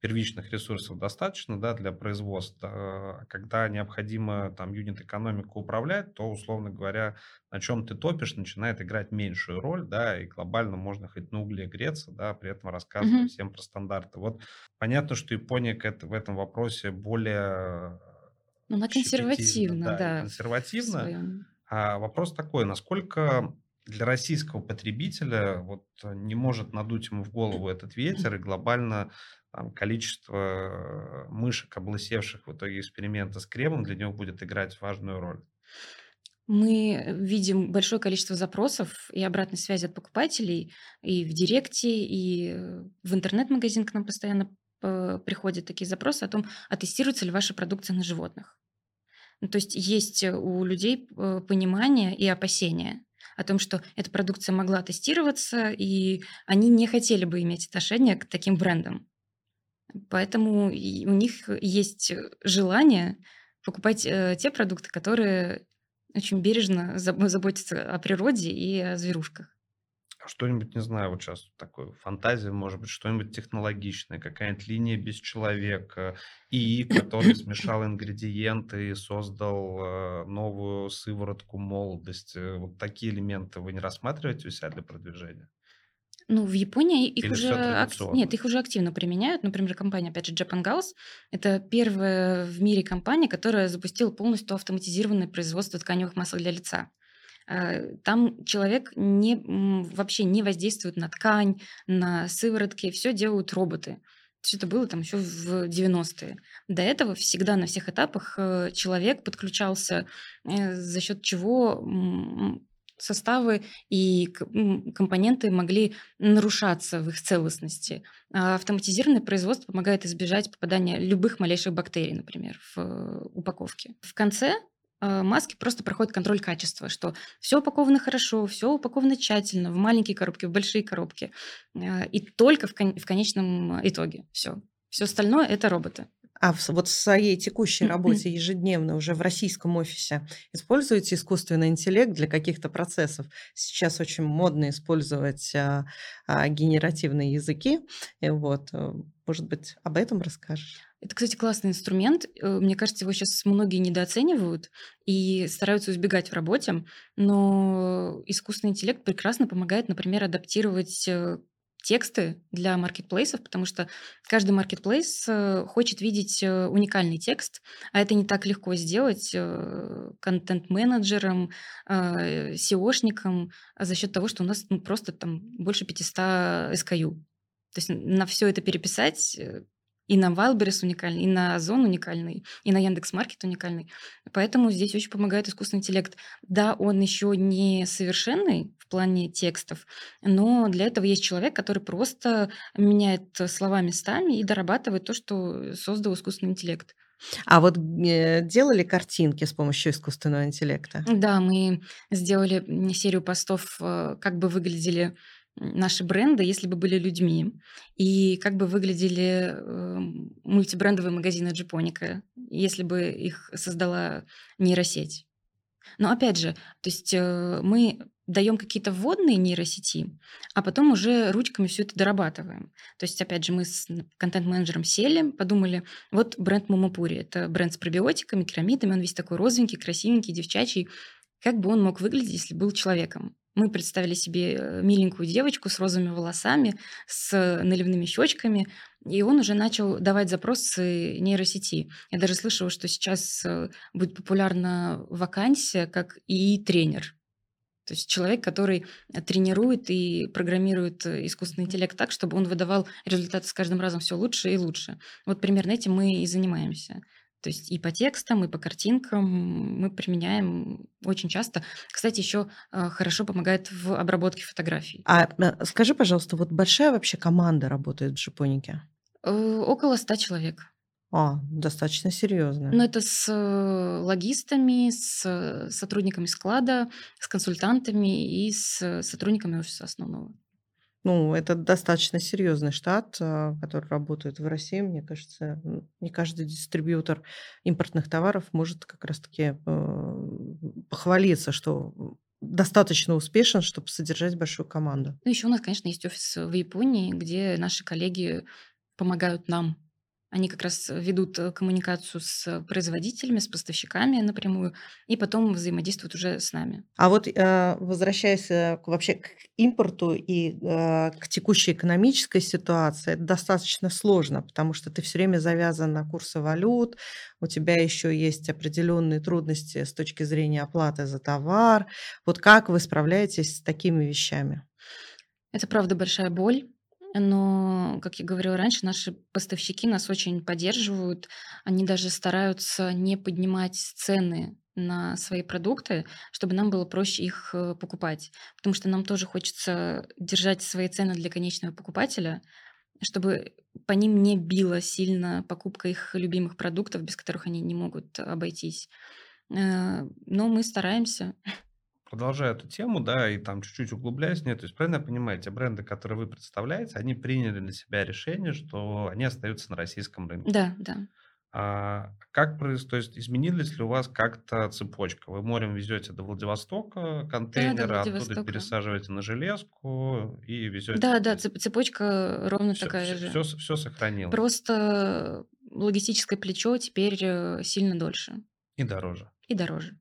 первичных ресурсов достаточно, да, для производства. Когда необходимо там юнит-экономику управлять, то, условно говоря, на чем ты топишь, начинает играть меньшую роль, да, и глобально можно хоть на угле греться, да, при этом рассказывать всем про стандарты. Вот понятно, что Япония в этом вопросе более... Ну, она консервативна, да. Консервативна. А вопрос такой, насколько для российского потребителя вот не может надуть ему в голову этот ветер, и глобально там количество мышек, облысевших в итоге эксперимента с кремом, для него будет играть важную роль? Мы видим большое количество запросов и обратной связи от покупателей и в Директе, и в интернет-магазин к нам постоянно приходят такие запросы о том, а тестируется ли ваша продукция на животных. Ну, то есть есть у людей понимание и опасения о том, что эта продукция могла тестироваться, и они не хотели бы иметь отношение к таким брендам. Поэтому у них есть желание покупать те продукты, которые очень бережно заботятся о природе и о зверушках. Что-нибудь, не знаю, вот сейчас такой фантазия, может быть, что-нибудь технологичное, какая-нибудь линия без человека, ИИ, который смешал ингредиенты и создал новую сыворотку молодости. Вот такие элементы вы не рассматриваете у себя для продвижения? Ну, в Японии их уже активно применяют. Например, компания, опять же, Japan Girls. Это первая в мире компания, которая запустила полностью автоматизированное производство тканевых масел для лица. Там человек вообще не воздействует на ткань, на сыворотки, все делают роботы. Все это было там еще в 90-е. До этого всегда на всех этапах человек подключался, за счет чего составы и компоненты могли нарушаться в их целостности. Автоматизированное производство помогает избежать попадания любых малейших бактерий, например, в упаковке. В конце маски просто проходят контроль качества, что все упаковано хорошо, все упаковано тщательно, в маленькие коробки, в большие коробки, и только в конечном итоге все. Все остальное – это роботы. А вот в своей текущей работе ежедневно уже в российском офисе используете искусственный интеллект для каких-то процессов? Сейчас очень модно использовать генеративные языки. Вот, может быть, об этом расскажешь? Это, кстати, классный инструмент. Мне кажется, его сейчас многие недооценивают и стараются избегать в работе. Но искусственный интеллект прекрасно помогает, например, адаптировать тексты для маркетплейсов, потому что каждый маркетплейс хочет видеть уникальный текст, а это не так легко сделать контент-менеджером, SEO-шником за счет того, что у нас просто там больше 500 SKU. То есть на все это переписать, и на Wildberries уникальный, и на Озон уникальный, и на Яндекс.Маркет уникальный. Поэтому здесь очень помогает искусственный интеллект. Да, он еще не совершенный в плане текстов, но для этого есть человек, который просто меняет слова местами и дорабатывает то, что создал искусственный интеллект. А вот делали картинки с помощью искусственного интеллекта? Да, мы сделали серию постов, как бы выглядели наши бренды, если бы были людьми, и как бы выглядели мультибрендовые магазины Japonica, если бы их создала нейросеть. Но опять же, то есть мы даем какие-то вводные нейросети, а потом уже ручками все это дорабатываем. То есть, опять же, мы с контент-менеджером сели, подумали, вот бренд Momopuri, это бренд с пробиотиками, керамидами, он весь такой розовенький, красивенький, девчачий. Как бы он мог выглядеть, если был человеком? Мы представили себе миленькую девочку с розовыми волосами, с наливными щечками, и он уже начал давать запросы нейросети. Я даже слышала, что сейчас будет популярна вакансия как ИИ-тренер. То есть человек, который тренирует и программирует искусственный интеллект так, чтобы он выдавал результаты с каждым разом все лучше и лучше. Вот примерно этим мы и занимаемся. То есть и по текстам, и по картинкам мы применяем очень часто. Кстати, еще хорошо помогает в обработке фотографий. А скажи, пожалуйста, вот большая вообще команда работает в Японике? Около 100 человек. Достаточно серьезно. Но это с логистами, с сотрудниками склада, с консультантами и с сотрудниками офиса основного. Ну, это достаточно серьезный штат, который работает в России. Мне кажется, не каждый дистрибьютор импортных товаров может как раз-таки похвалиться, что достаточно успешен, чтобы содержать большую команду. Ну, еще у нас, конечно, есть офис в Японии, где наши коллеги помогают нам. Они как раз ведут коммуникацию с производителями, с поставщиками напрямую, и потом взаимодействуют уже с нами. А вот возвращаясь вообще к импорту и к текущей экономической ситуации, это достаточно сложно, потому что ты все время завязан на курсы валют, у тебя еще есть определенные трудности с точки зрения оплаты за товар. Вот как вы справляетесь с такими вещами? Это, правда, большая боль. Но, как я говорила раньше, наши поставщики нас очень поддерживают. Они даже стараются не поднимать цены на свои продукты, чтобы нам было проще их покупать. Потому что нам тоже хочется держать свои цены для конечного покупателя, чтобы по ним не била сильно покупка их любимых продуктов, без которых они не могут обойтись. Но мы стараемся... Продолжая эту тему, да, и там чуть-чуть углубляюсь, нет, то есть правильно понимаете, бренды, которые вы представляете, они приняли для себя решение, что они остаются на российском рынке. Да, да. Как происходит, то есть изменилась ли у вас как-то цепочка? Вы морем везете до Владивостока контейнеры, да, оттуда пересаживаете на железку и везете. Да, да, цепочка ровно все, такая все, же. Все сохранилось. Просто логистическое плечо теперь сильно дольше. И дороже. И дороже.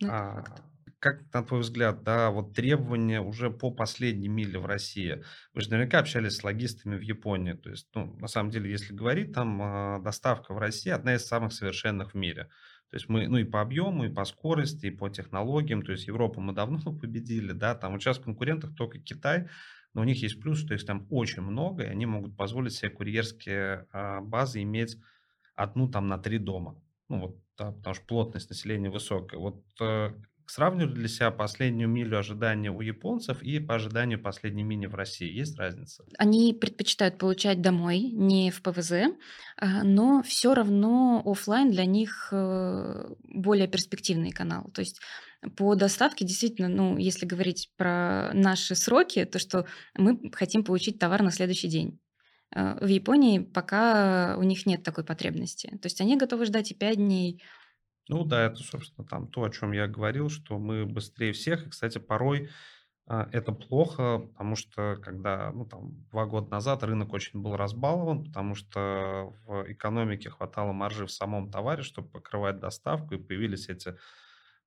Ну, это факт. Как, на твой взгляд, да, вот требования уже по последней миле в России? Вы же наверняка общались с логистами в Японии. То есть, ну, на самом деле, если говорить, там доставка в России одна из самых совершенных в мире. То есть мы, ну, и по объему, и по скорости, и по технологиям. То есть Европу мы давно победили, да, там сейчас в конкурентах только Китай. Но у них есть плюс, что их там очень много, и они могут позволить себе курьерские базы иметь одну там на 3 дома. Ну, вот, да, потому что плотность населения высокая. Вот... Сравниваю для себя последнюю милю ожидания у японцев и по ожиданию последней мили в России. Есть разница? Они предпочитают получать домой, не в ПВЗ, но все равно офлайн для них более перспективный канал. То есть по доставке действительно, ну, если говорить про наши сроки, то что мы хотим получить товар на следующий день. В Японии пока у них нет такой потребности. То есть они готовы ждать и 5 дней. Ну да, это, собственно, там то, о чем я говорил, что мы быстрее всех. И, кстати, порой это плохо, потому что когда, ну, там, 2 года назад рынок очень был разбалован, потому что в экономике хватало маржи в самом товаре, чтобы покрывать доставку, и появились эти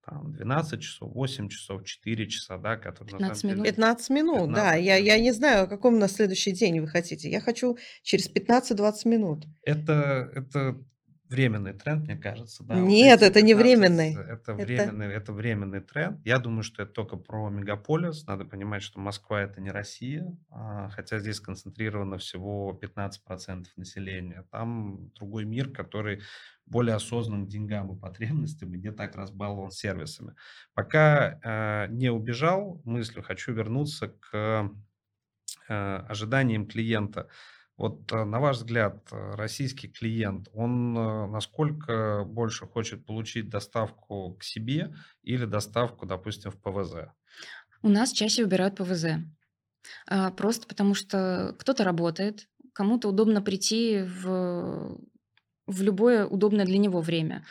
там, 12 часов, 8 часов, 4 часа, да, которые... 15 минут, да. Я не знаю, о каком на следующий день вы хотите. Я хочу через 15-20 минут. Это... Временный тренд, мне кажется. Да, нет, вот это не временный. Это временный тренд. Я думаю, что это только про мегаполис. Надо понимать, что Москва – это не Россия, хотя здесь концентрировано всего 15% населения. Там другой мир, который более осознан к деньгам и потребностям, и не так разбалован сервисами. Пока не убежал мыслью, хочу вернуться к ожиданиям клиента. Вот на ваш взгляд, российский клиент, он насколько больше хочет получить доставку к себе или доставку, допустим, в ПВЗ? У нас чаще выбирают ПВЗ. Просто потому что кто-то работает, кому-то удобно прийти в в любое удобное для него время.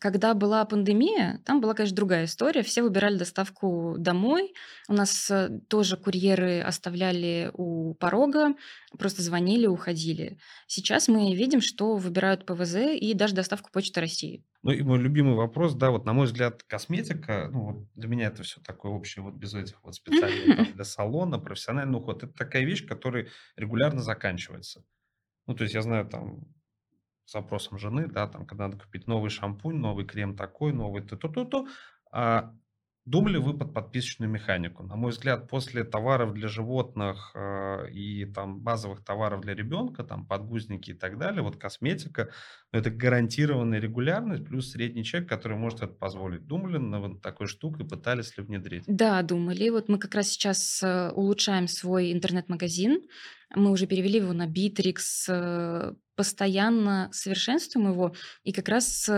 Когда была пандемия, там была, конечно, другая история. Все выбирали доставку домой. У нас тоже курьеры оставляли у порога, просто звонили, уходили. Сейчас мы видим, что выбирают ПВЗ и даже доставку Почты России. Ну и мой любимый вопрос, да, вот на мой взгляд, косметика, ну вот для меня это все такое общее, вот без этих вот специальных для салона, профессиональный уход, это такая вещь, которая регулярно заканчивается. Ну то есть я знаю там, с запросом жены, да, там, когда надо купить новый шампунь, новый крем такой, новый то-то-то. А думали вы под подписочную механику? На мой взгляд, после товаров для животных и там базовых товаров для ребенка, там подгузники и так далее, вот косметика, ну, это гарантированная регулярность плюс средний человек, который может это позволить. Думали на такой штуке, пытались ли внедрить? Да, думали. Вот мы как раз сейчас улучшаем свой интернет-магазин. Мы уже перевели его на Битрикс, постоянно совершенствуем его, и как раз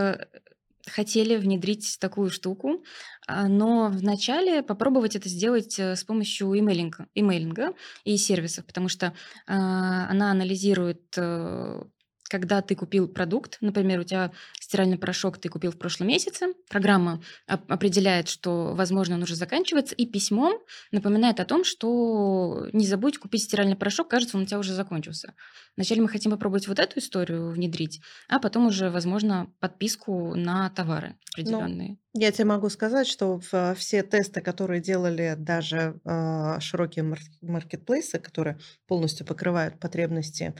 хотели внедрить такую штуку, но вначале попробовать это сделать с помощью имейлинга и сервисов, потому что она анализирует, когда ты купил продукт, например, у тебя стиральный порошок ты купил в прошлом месяце, программа определяет, что, возможно, он уже заканчивается, и письмом напоминает о том, что не забудь купить стиральный порошок, кажется, он у тебя уже закончился. Вначале мы хотим попробовать вот эту историю внедрить, а потом уже, возможно, подписку на товары определенные. Ну, я тебе могу сказать, что все тесты, которые делали даже широкие маркетплейсы, которые полностью покрывают потребности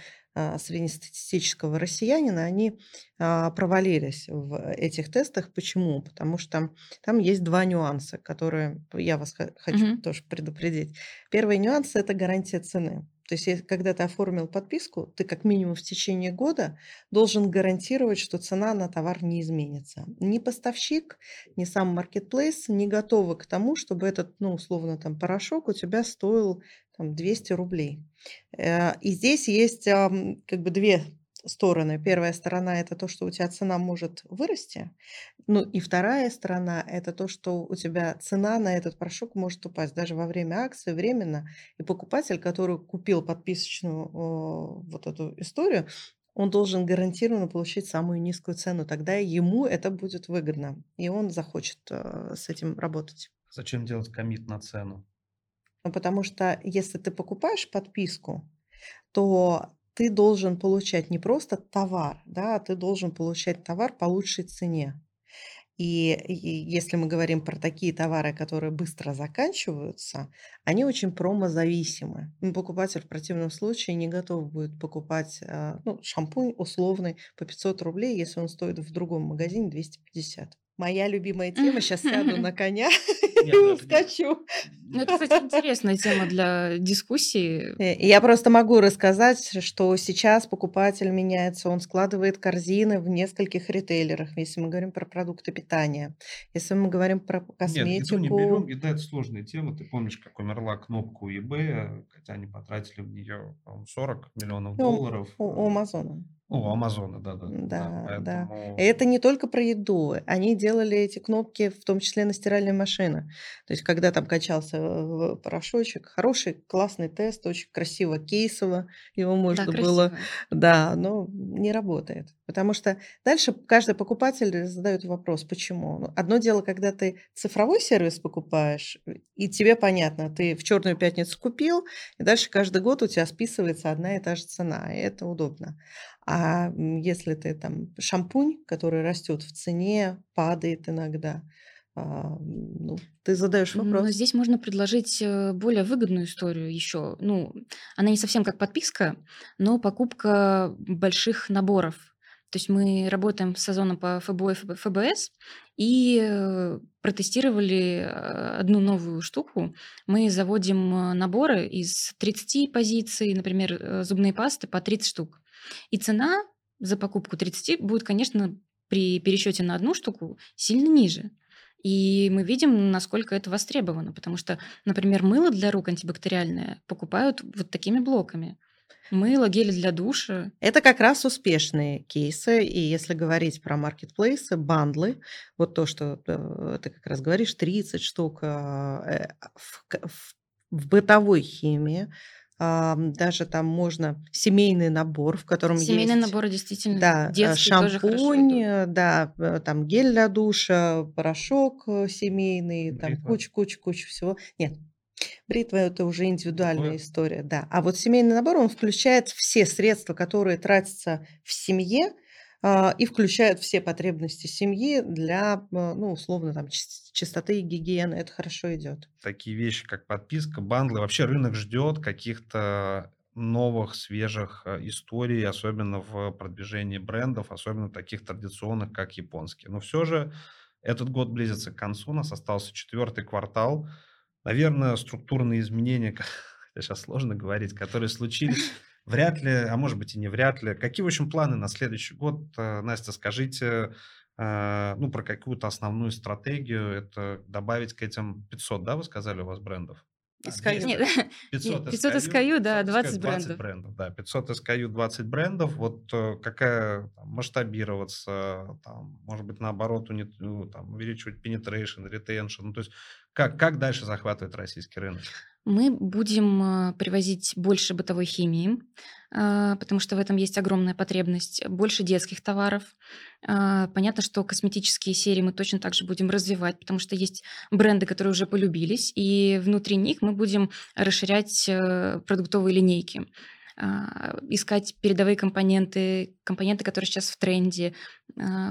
среднестатистического россиянина, они провалились в этих тестах. Почему? Потому что там есть два нюанса, которые я вас хочу тоже предупредить. Первый нюанс – это гарантия цены. То есть, когда ты оформил подписку, ты как минимум в течение года должен гарантировать, что цена на товар не изменится. Ни поставщик, ни сам маркетплейс не готовы к тому, чтобы этот, ну, условно, там, порошок у тебя стоил 200 рублей. И здесь есть как бы две стороны. Первая сторона – это то, что у тебя цена может вырасти. Ну и вторая сторона – это то, что у тебя цена на этот порошок может упасть даже во время акции, временно. И покупатель, который купил подписочную вот эту историю, он должен гарантированно получить самую низкую цену. Тогда ему это будет выгодно, и он захочет с этим работать. Зачем делать коммит на цену? Потому что если ты покупаешь подписку, то ты должен получать не просто товар, да, ты должен получать товар по лучшей цене. И если мы говорим про такие товары, которые быстро заканчиваются, они очень промозависимы. Покупатель в противном случае не готов будет покупать шампунь условный по 500 рублей, если он стоит в другом магазине 250. Моя любимая тема. Сейчас сяду на коня и ускочу. Ну, это, кстати, интересная тема для дискуссии. Я просто могу рассказать, что сейчас покупатель меняется. Он складывает корзины в нескольких ритейлерах, если мы говорим про продукты питания. Если мы говорим про косметику... Нет, еду не берем. Еда – это сложная тема. Ты помнишь, как умерла кнопка у eBay, хотя они потратили в нее, по-моему, $40 миллионов. У Амазона. О, Амазона, да. Поэтому... да. И это не только про еду. Они делали эти кнопки, в том числе на стиральной машине. То есть, когда там качался порошочек, хороший, классный тест, очень красиво, кейсово его можно было... Да, но не работает. Потому что дальше каждый покупатель задает вопрос, почему. Одно дело, когда ты цифровой сервис покупаешь, и тебе понятно, ты в Черную пятницу купил, и дальше каждый год у тебя списывается одна и та же цена, и это удобно. А если ты там шампунь, который растет в цене, падает иногда, ты задаешь вопрос. Но здесь можно предложить более выгодную историю еще. Ну, она не совсем как подписка, но покупка больших наборов. То есть мы работаем с Озоном по ФБО и ФБС и протестировали одну новую штуку. Мы заводим наборы из 30 позиций, например, зубные пасты по 30 штук. И цена за покупку 30 будет, конечно, при пересчете на одну штуку сильно ниже. И мы видим, насколько это востребовано, потому что, например, мыло для рук антибактериальное покупают вот такими блоками. Мыло, гели для душа. Это как раз успешные кейсы. И если говорить про маркетплейсы, бандлы, вот то, что ты как раз говоришь, 30 штук в бытовой химии, даже там можно семейный набор, в котором семейный есть... Семейный набор действительно. Да, детский шампунь, да, там гель для душа, порошок семейный, бритва. Там куча всего. Нет, бритва – это уже индивидуальная история, да. А вот семейный набор, он включает все средства, которые тратятся в семье, и включает все потребности семьи для, ну, условно, там, чистоты и гигиены. Это хорошо идет. Такие вещи, как подписка, бандлы. Вообще рынок ждет каких-то новых, свежих историй, особенно в продвижении брендов, особенно таких традиционных, как японские. Но все же этот год близится к концу. У нас остался 4-й квартал. Наверное, структурные изменения, сейчас сложно говорить, которые случились... Вряд ли, а может быть и не вряд ли. Какие, в общем, планы на следующий год? Настя, скажите, ну, про какую-то основную стратегию. Это добавить к этим 500, да, вы сказали, у вас брендов? SKU. Нет, 500 SKU, да, 20 брендов. Да, 500 SKU, 20 брендов. Вот какая там, масштабироваться, там, может быть, наоборот, там, увеличивать penetration, retention. Ну, то есть как дальше захватывать российский рынок? Мы будем привозить больше бытовой химии, потому что в этом есть огромная потребность, больше детских товаров. Понятно, что косметические серии мы точно так же будем развивать, потому что есть бренды, которые уже полюбились, и внутри них мы будем расширять продуктовые линейки, искать передовые компоненты, которые сейчас в тренде.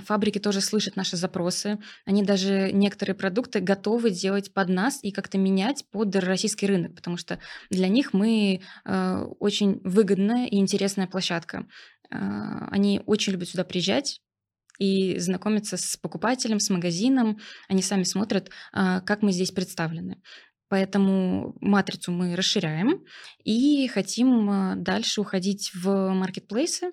Фабрики тоже слышат наши запросы. Они даже некоторые продукты готовы делать под нас и как-то менять под российский рынок, потому что для них мы очень выгодная и интересная площадка. Они очень любят сюда приезжать и знакомиться с покупателем, с магазином. Они сами смотрят, как мы здесь представлены. Поэтому матрицу мы расширяем и хотим дальше уходить в маркетплейсы.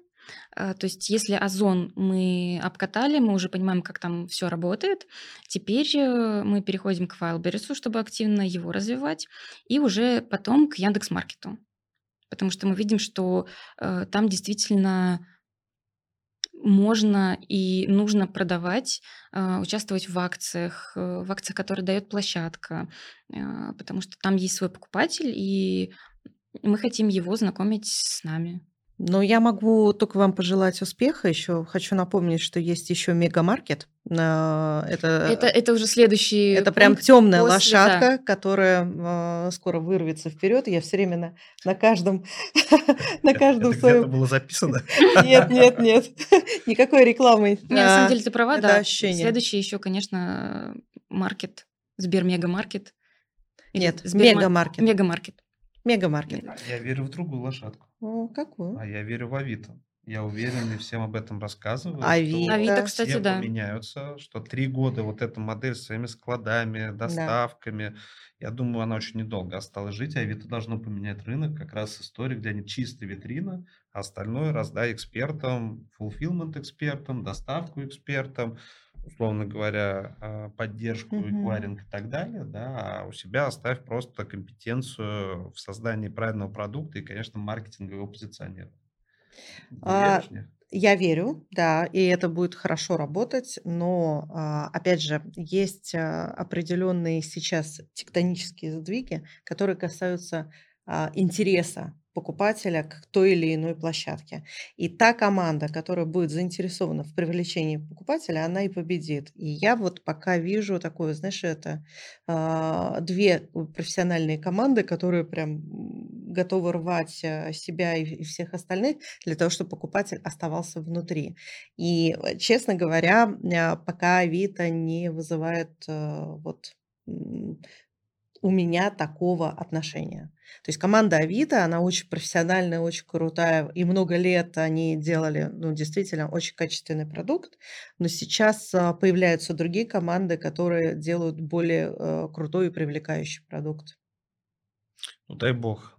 То есть если Озон мы обкатали, мы уже понимаем, как там все работает, теперь мы переходим к Wildberries, чтобы активно его развивать, и уже потом к Яндекс.Маркету. Потому что мы видим, что там действительно можно и нужно продавать, участвовать в акциях, которые дает площадка, потому что там есть свой покупатель, и мы хотим его знакомить с нами. Но я могу только вам пожелать успеха. Еще хочу напомнить, что есть еще Мегамаркет. Это уже следующий. Это прям темная лошадка, да, которая скоро вырвется вперед. Я все время на каждом своем. Это было записано? Нет. Никакой рекламы. Нет, на самом деле ты права, да. Следующий еще, конечно, маркет. Сбермегамаркет. Нет, Мегамаркет. Мегамаркет. Я верю в другую лошадку. О, какую? А я верю в Авито. Я уверен, и всем об этом рассказываю. Авито, кстати, все поменяются, что 3 года вот эта модель с своими складами, доставками, да. Я думаю, она очень недолго осталась жить. Авито должно поменять рынок, как раз история, где они чистая витрина, а остальное раздай экспертам, фулфилмент экспертам, доставку экспертам, условно говоря, поддержку, эквайринг и так далее, да, а у себя оставь просто компетенцию в создании правильного продукта и, конечно, маркетингового позиционирования. Я верю, да, и это будет хорошо работать, но, опять же, есть определенные сейчас тектонические сдвиги, которые касаются интереса покупателя к той или иной площадке. И та команда, которая будет заинтересована в привлечении покупателя, она и победит. И я вот пока вижу такое, знаешь, это 2 профессиональные команды, которые прям готовы рвать себя и всех остальных для того, чтобы покупатель оставался внутри. И, честно говоря, пока Авито не вызывает вот у меня такого отношения. То есть команда Авито, она очень профессиональная, очень крутая, и много лет они делали, ну, действительно очень качественный продукт, но сейчас появляются другие команды, которые делают более крутой и привлекающий продукт. Ну, дай бог.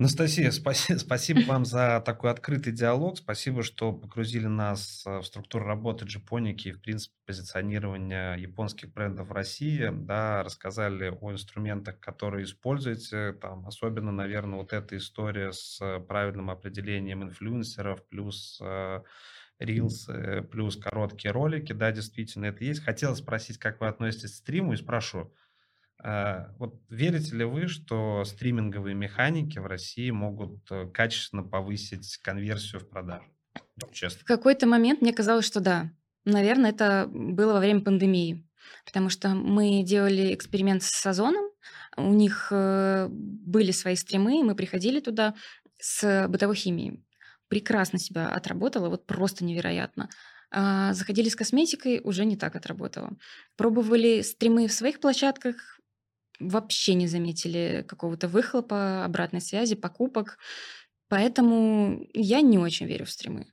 Анастасия, спасибо вам за такой открытый диалог. Спасибо, что погрузили нас в структуру работы Джипоники и, в принципе, позиционирование японских брендов в России. Да, рассказали о инструментах, которые используете. Там, особенно, наверное, вот эта история с правильным определением инфлюенсеров, плюс рилс, плюс короткие ролики. Да, действительно, это есть. Хотела спросить, как вы относитесь к стриму, и спрошу. Вот верите ли вы, что стриминговые механики в России могут качественно повысить конверсию в продажу? Честно. В какой-то момент мне казалось, что да. Наверное, это было во время пандемии, потому что мы делали эксперимент с Озоном, у них были свои стримы, мы приходили туда с бытовой химией. Прекрасно себя отработала, вот просто невероятно. Заходили с косметикой, уже не так отработала. Пробовали стримы в своих площадках, вообще не заметили какого-то выхлопа, обратной связи, покупок. Поэтому я не очень верю в стримы.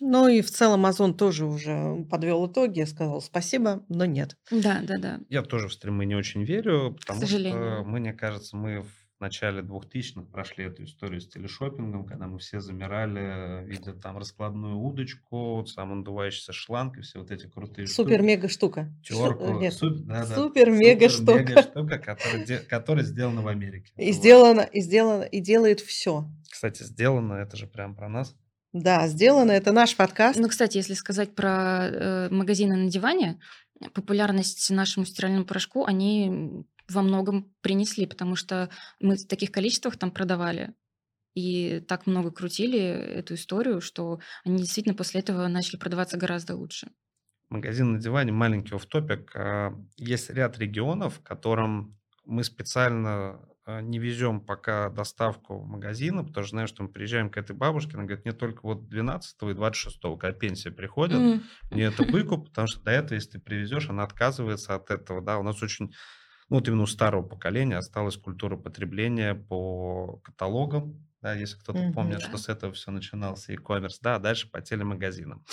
Ну и в целом Озон тоже уже подвел итоги, сказал спасибо, но нет. Да, да, да. Я тоже в стримы не очень верю, потому что, мне кажется, мы в начале 2000-х прошли эту историю с телешоппингом, когда мы все замирали, видя там раскладную удочку, сам надувающийся шланг и все вот эти крутые супер-мега-штука. Супер-мега-штука, которая сделана в Америке. И сделана, и сделана, и делает все. Кстати, сделано, это же прям про нас. Да, сделано. Это наш подкаст. Ну, кстати, если сказать про магазины на диване, популярность нашему стиральному порошку они во многом принесли, потому что мы в таких количествах там продавали. И так много крутили эту историю, что они действительно после этого начали продаваться гораздо лучше. Магазин на диване, маленький офф-топик. Есть ряд регионов, которым мы специально... не везем пока доставку в магазины, потому что знаешь, что мы приезжаем к этой бабушке, она говорит, мне только вот 12 и 26, когда пенсия приходит, мне это выкуп, потому что до этого, если ты привезешь, она отказывается от этого. Да, у нас очень, ну вот именно у старого поколения осталась культура потребления по каталогам, да, если кто-то помнит, что с этого все начинался e-commerce, да, а дальше по телемагазинам.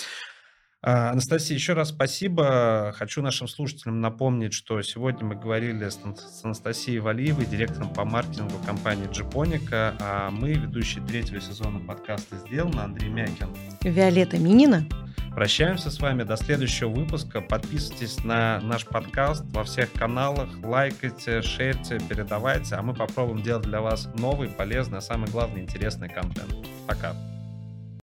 Анастасия, еще раз спасибо. Хочу нашим слушателям напомнить, что сегодня мы говорили с Анастасией Валиевой, директором по маркетингу компании Japonica, а мы, ведущие третьего сезона подкаста «Сделано», Андрей Мякин. Виолетта Минина. Прощаемся с вами до следующего выпуска. Подписывайтесь на наш подкаст во всех каналах, лайкайте, шерьте, передавайте, а мы попробуем делать для вас новый, полезный, а самое главное, интересный контент. Пока.